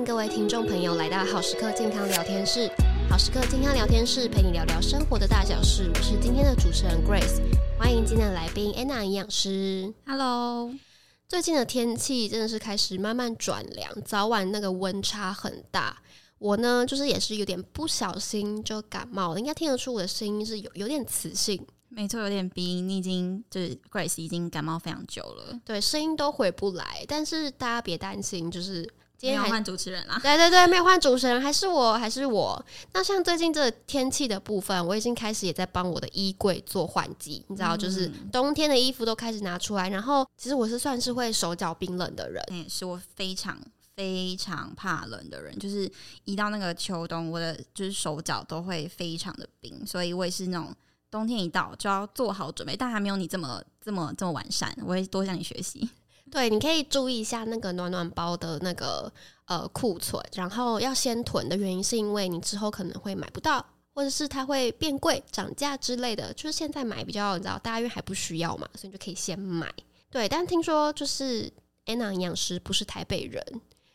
迎各位听众朋友来到好时刻健康聊天室。好时刻健康聊天室陪你聊聊生活的大小事，我是今天的主持人 Grace， 欢迎今天的来宾 Anna 营养师。 Hello， 最近的天气真的是开始慢慢转凉，早晚那个温差很大，我呢就是也是有点不小心就感冒了，应该听得出我的声音是有点磁性。没错，有点鼻音，你已经就是 Grace 已经感冒非常久了，对，声音都回不来。但是大家别担心，就是今天没有换主持人啊，对对对，没有换主持人，还是我。那像最近这天气的部分，我已经开始也在帮我的衣柜做换季，你知道，就是冬天的衣服都开始拿出来。然后其实我是算是会手脚冰冷的人，是我非常怕冷的人，就是一到那个秋冬，我的就是手脚都会非常的冰，所以我也是那种。冬天一到就要做好准备，但还没有你这么完善，我会多向你学习。对，你可以注意一下那个暖暖包的那个库存，然后要先囤的原因是因为你之后可能会买不到，或者是它会变贵涨价之类的，就是现在买比较，你知道大家因为还不需要嘛，所以你就可以先买。对，但听说就是 Anna 营养师不是台北人，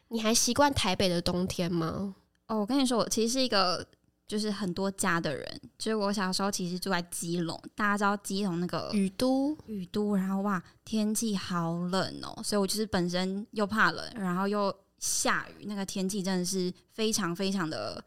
你还习惯台北的冬天吗？哦，我跟你说，我其实是一个就是很多家的人，就是我小时候其实住在基隆，大家知道基隆那个雨都，然后哇，天气好冷哦，所以我就是本身又怕冷，然后又下雨，那个天气真的是非常非常的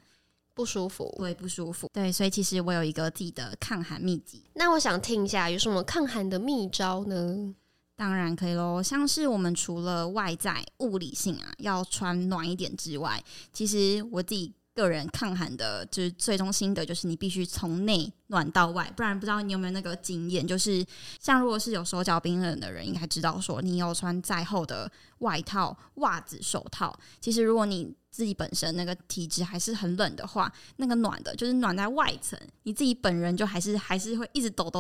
不舒服，对，不舒服，对，所以其实我有一个自己的抗寒秘籍。那我想听一下有什么抗寒的秘招呢？当然可以咯，像是我们除了外在物理性啊要穿暖一点之外，其实我自己个人抗寒的就是最终心得就是你必须从内暖到外，不然不知道你有没有那个经验，就是像如果是有手脚冰冷的人应该知道说，你有穿再厚的外套、袜子、手套，其实如果你自己本身那个体质还是很冷的话，那个暖的就是暖在外层，你自己本人就还是会一直抖。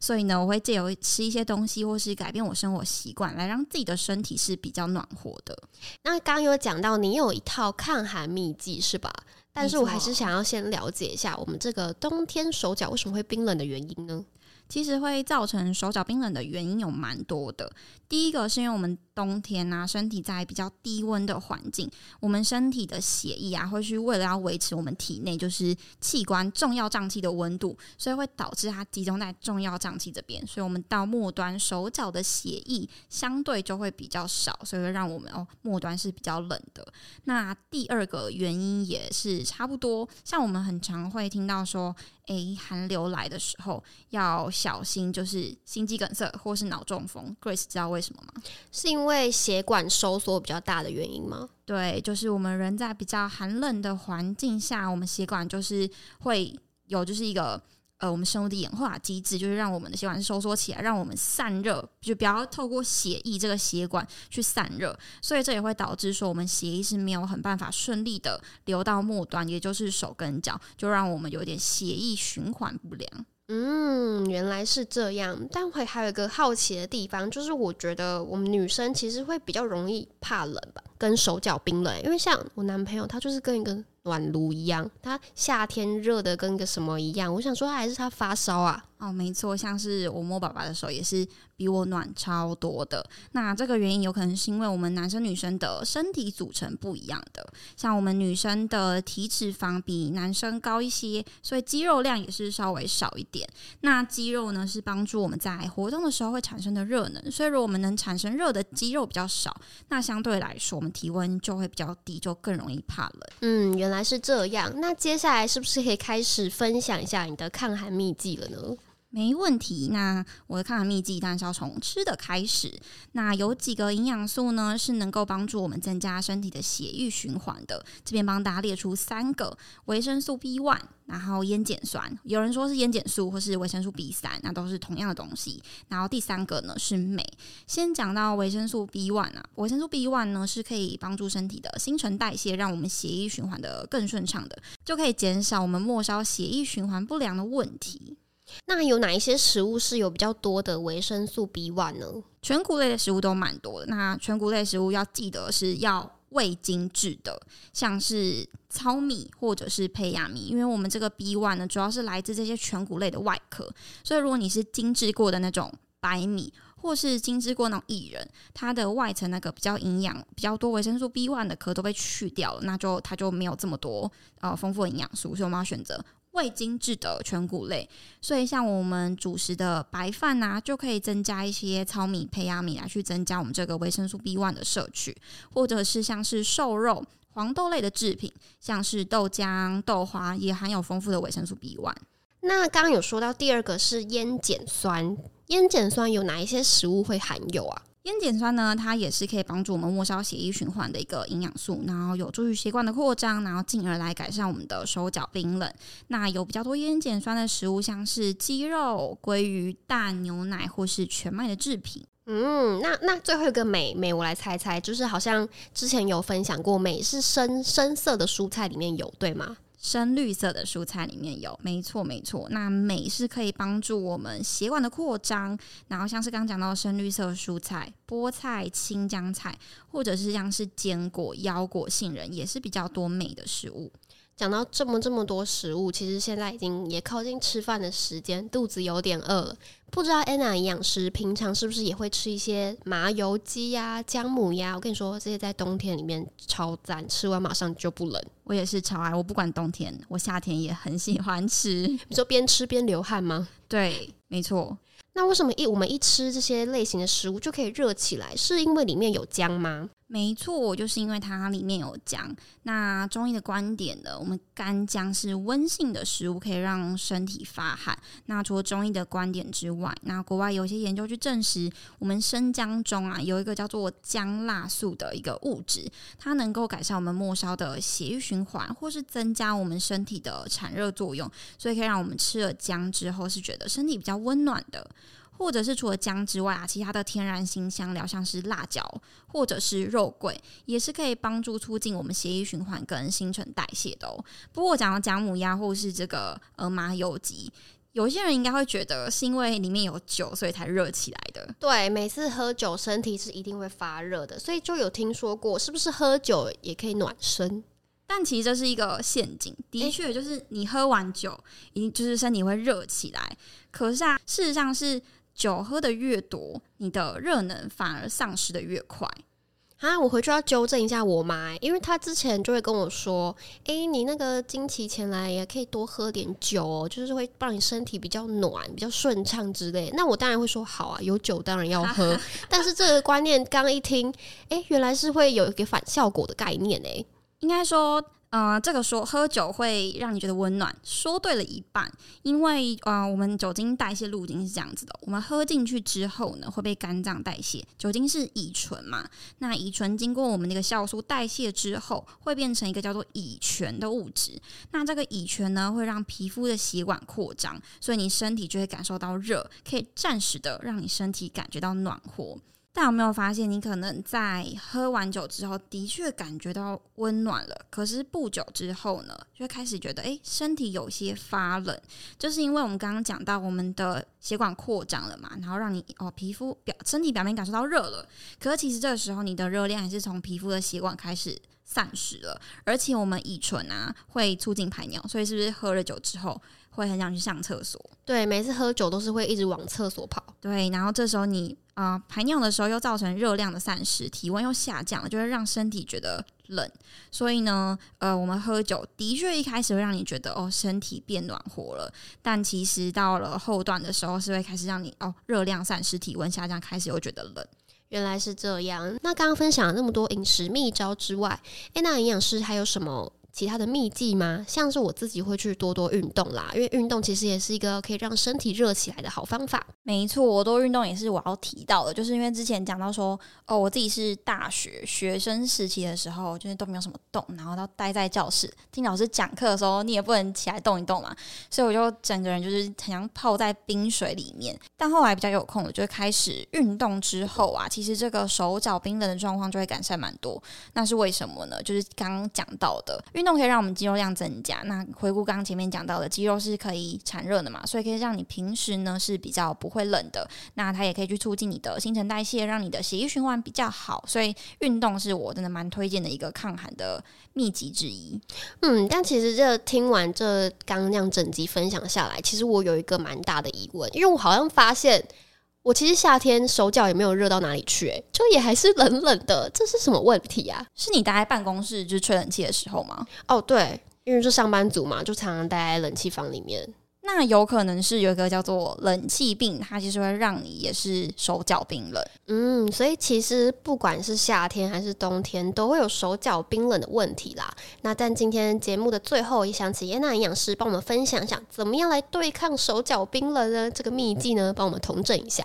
所以呢，我会借由吃一些东西或是改变我生活习惯来让自己的身体是比较暖和的。那刚刚有讲到你有一套抗寒秘籍是吧？但是我还是想要先了解一下我们这个冬天手脚为什么会冰冷的原因呢？其实会造成手脚冰冷的原因有蛮多的。第一个是因为我们冬天啊，身体在比较低温的环境，我们身体的血液啊，会去为了要维持我们体内就是器官重要脏器的温度，所以会导致它集中在重要脏器这边，所以我们到末端手脚的血液相对就会比较少，所以会让我们末端是比较冷的。那第二个原因也是差不多，像我们很常会听到说寒流来的时候要小心，就是心肌梗塞或是脑中风。 Grace 知道为什么吗？是因为血管收缩比较大的原因吗？对，就是我们人在比较寒冷的环境下，我们血管就是会有就是一个我们生物的演化机制，就是让我们的血管收缩起来，让我们散热，就不要透过血液这个血管去散热，所以这也会导致说我们血液是没有很办法顺利的流到末端，也就是手跟脚，就让我们有点血液循环不良。原来是这样。但会还有一个好奇的地方，就是我觉得我们女生其实会比较容易怕冷吧，跟手脚冰冷，因为像我男朋友他就是跟一个暖炉一样，他夏天热的跟个什么一样，我想说还是他发烧啊。哦，没错，像是我摸爸爸的手也是比我暖超多的。那这个原因有可能是因为我们男生女生的身体组成不一样的，像我们女生的体脂肪比男生高一些，所以肌肉量也是稍微少一点。那肌肉呢是帮助我们在活动的时候会产生的热能，所以如果我们能产生热的肌肉比较少，那相对来说我们体温就会比较低，就更容易怕冷。原来是这样。那接下来是不是可以开始分享一下你的抗寒秘籍了呢？没问题，那我的抗寒秘籍当然是要从吃的开始。那有几个营养素呢是能够帮助我们增加身体的血液循环的，这边帮大家列出三个，维生素 B1， 然后烟碱酸，有人说是烟碱素或是维生素 B3， 那都是同样的东西。然后第三个呢是镁。先讲到维生素 B1 啊，维生素 B1 呢是可以帮助身体的新陈代谢，让我们血液循环的更顺畅的，就可以减少我们末梢血液循环不良的问题。那有哪一些食物是有比较多的维生素 B1 呢？全谷类的食物都蛮多的，那全谷类食物要记得是要未精制的，像是糙米或者是胚芽米，因为我们这个 B1 呢主要是来自这些全谷类的外壳，所以如果你是精制过的那种白米或是经制过那种薏仁，它的外层那个比较营养比较多维生素 B1 的壳都被去掉了，那就它就没有这么多丰富的营养素，所以我们要选择未精制的全谷类。所以像我们主食的白饭啊，就可以增加一些糙米、胚芽米来去增加我们这个维生素 B1 的摄取，或者是像是瘦肉、黄豆类的制品，像是豆浆、豆花也含有丰富的维生素 B1。 那刚刚有说到第二个是烟碱酸，烟碱酸有哪一些食物会含有啊？烟碱酸呢，它也是可以帮助我们末梢血液循环的一个营养素，然后有助于血管的扩张，然后进而来改善我们的手脚冰冷。那有比较多烟碱酸的食物，像是鸡肉、鲑鱼、蛋、牛奶或是全麦的制品。那最后一个镁，我来猜猜，就是好像之前有分享过，镁是深色的蔬菜里面有，对吗？深绿色的蔬菜里面有，没错。那镁是可以帮助我们血管的扩张，然后像是刚讲到深绿色蔬菜，菠菜、青江菜，或者是像是坚果、腰果、杏仁，也是比较多镁的食物。讲到这么多食物，其实现在已经也靠近吃饭的时间，肚子有点饿了。不知道 Anna 营养师平常是不是也会吃一些麻油鸡呀、姜母鸭？我跟你说，这些在冬天里面超赞，吃完马上就不冷。我也是超爱，我不管冬天，我夏天也很喜欢吃。你说边吃边流汗吗？对，没错。那为什么我们一吃这些类型的食物就可以热起来？是因为里面有姜吗？没错，就是因为它里面有姜。那中医的观点呢，我们干姜是温性的食物，可以让身体发汗。那除了中医的观点之外，那国外有一些研究去证实，我们生姜中啊有一个叫做姜辣素的一个物质，它能够改善我们末梢的血液循环，或是增加我们身体的产热作用，所以可以让我们吃了姜之后是觉得身体比较温暖的。或者是除了姜之外啊，其他的天然辛香料像是辣椒或者是肉桂，也是可以帮助促进我们血液循环跟新陈代谢的哦。不过我讲到姜母鸭或是这个麻油鸡，有些人应该会觉得是因为里面有酒所以才热起来的。对，每次喝酒身体是一定会发热的，所以就有听说过是不是喝酒也可以暖身，但其实这是一个陷阱。的确就是你喝完酒就是身体会热起来，可是啊，事实上是酒喝的越多，你的热能反而丧失的越快。我回去要纠正一下我妈，因为她之前就会跟我说，你那个经期前来也可以多喝点酒哦，就是会让你身体比较暖、比较顺畅之类。那我当然会说好啊，有酒当然要喝。但是这个观念刚一听，原来是会有一个反效果的概念。应该说这个说喝酒会让你觉得温暖，说对了一半，因为我们酒精代谢路径是这样子的，我们喝进去之后呢，会被肝脏代谢，酒精是乙醇嘛，那乙醇经过我们那个酵素代谢之后，会变成一个叫做乙醛的物质，那这个乙醛呢，会让皮肤的血管扩张，所以你身体就会感受到热，可以暂时的让你身体感觉到暖和。但有没有发现，你可能在喝完酒之后的确感觉到温暖了，可是不久之后呢，就会开始觉得身体有些发冷，就是因为我们刚刚讲到我们的血管扩张了嘛，然后让你皮肤身体表面感受到热了，可是其实这个时候你的热量还是从皮肤的血管开始散失了，而且我们乙醇啊会促进排尿，所以是不是喝了酒之后会很想去上厕所？对，每次喝酒都是会一直往厕所跑。对，然后这时候你排尿的时候又造成热量的散失，体温又下降了，就会让身体觉得冷。所以呢，我们喝酒的确一开始会让你觉得身体变暖和了，但其实到了后段的时候是会开始让你热量散失，体温下降，开始又觉得冷。原来是这样。那刚刚分享了那么多饮食秘招之外，那营养师还有什么其他的秘技吗？像是我自己会去多运动啦，因为运动其实也是一个可以让身体热起来的好方法。没错，我多运动也是我要提到的，就是因为之前讲到说我自己是大学学生时期的时候就是都没有什么动，然后到待在教室听老师讲课的时候你也不能起来动一动嘛，所以我就整个人就是很像泡在冰水里面。但后来比较有空了，就开始运动之后啊，其实这个手脚冰冷的状况就会改善蛮多。那是为什么呢？就是刚刚讲到的运动可以让我们肌肉量增加，那回顾刚前面讲到的，肌肉是可以产热的嘛，所以可以让你平时呢是比较不会冷的，那它也可以去促进你的新陈代谢，让你的血液循环比较好，所以运动是我真的蛮推荐的一个抗寒的秘籍之一。但其实听完这刚刚这样整集分享下来，其实我有一个蛮大的疑问，因为我好像发现我其实夏天手脚也没有热到哪里去、欸、就也还是冷冷的，这是什么问题啊？是你待在办公室就是吹冷气的时候吗？哦，对，因为就上班族嘛，就常常待在冷气房里面。那有可能是有一个叫做冷气病，它其实会让你也是手脚冰冷。嗯，所以其实不管是夏天还是冬天都会有手脚冰冷的问题啦。那但今天节目的最后也想请Anna营养师帮我们分享一下怎么样来对抗手脚冰冷呢，这个秘技呢帮我们统整一下。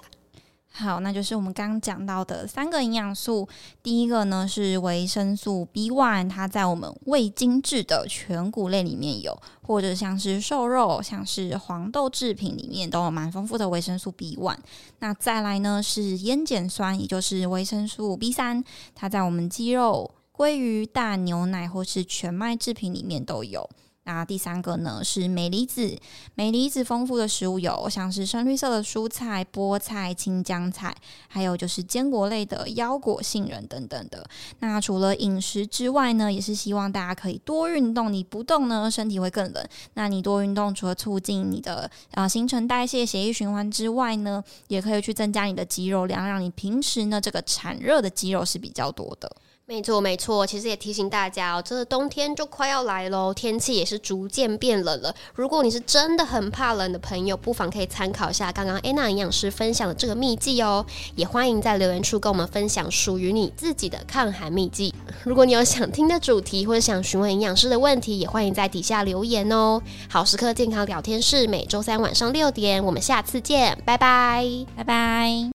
好，那就是我们刚刚讲到的三个营养素。第一个呢是维生素 B1， 它在我们未精制的全谷类里面有，或者像是瘦肉、像是黄豆制品里面都有蛮丰富的维生素 B1。 那再来呢是烟碱酸，也就是维生素 B3， 它在我们鸡肉、鲑鱼、蛋、牛奶或是全麦制品里面都有。那第三个呢是镁离子，镁离子丰富的食物有像是深绿色的蔬菜、菠菜、青江菜，还有就是坚果类的腰果、杏仁等等的。那除了饮食之外呢，也是希望大家可以多运动，你不动呢身体会更冷，那你多运动除了促进你的新陈代谢、血液循环之外呢，也可以去增加你的肌肉量，让你平时呢这个产热的肌肉是比较多的。没错没错，其实也提醒大家哦，真的冬天就快要来咯，天气也是逐渐变冷了。如果你是真的很怕冷的朋友，不妨可以参考一下刚刚Anna营养师分享的这个秘技哦。也欢迎在留言处跟我们分享属于你自己的抗寒秘技。如果你有想听的主题或者想询问营养师的问题，也欢迎在底下留言哦。好时刻健康聊天室每周三晚上6点，我们下次见，拜拜，拜拜。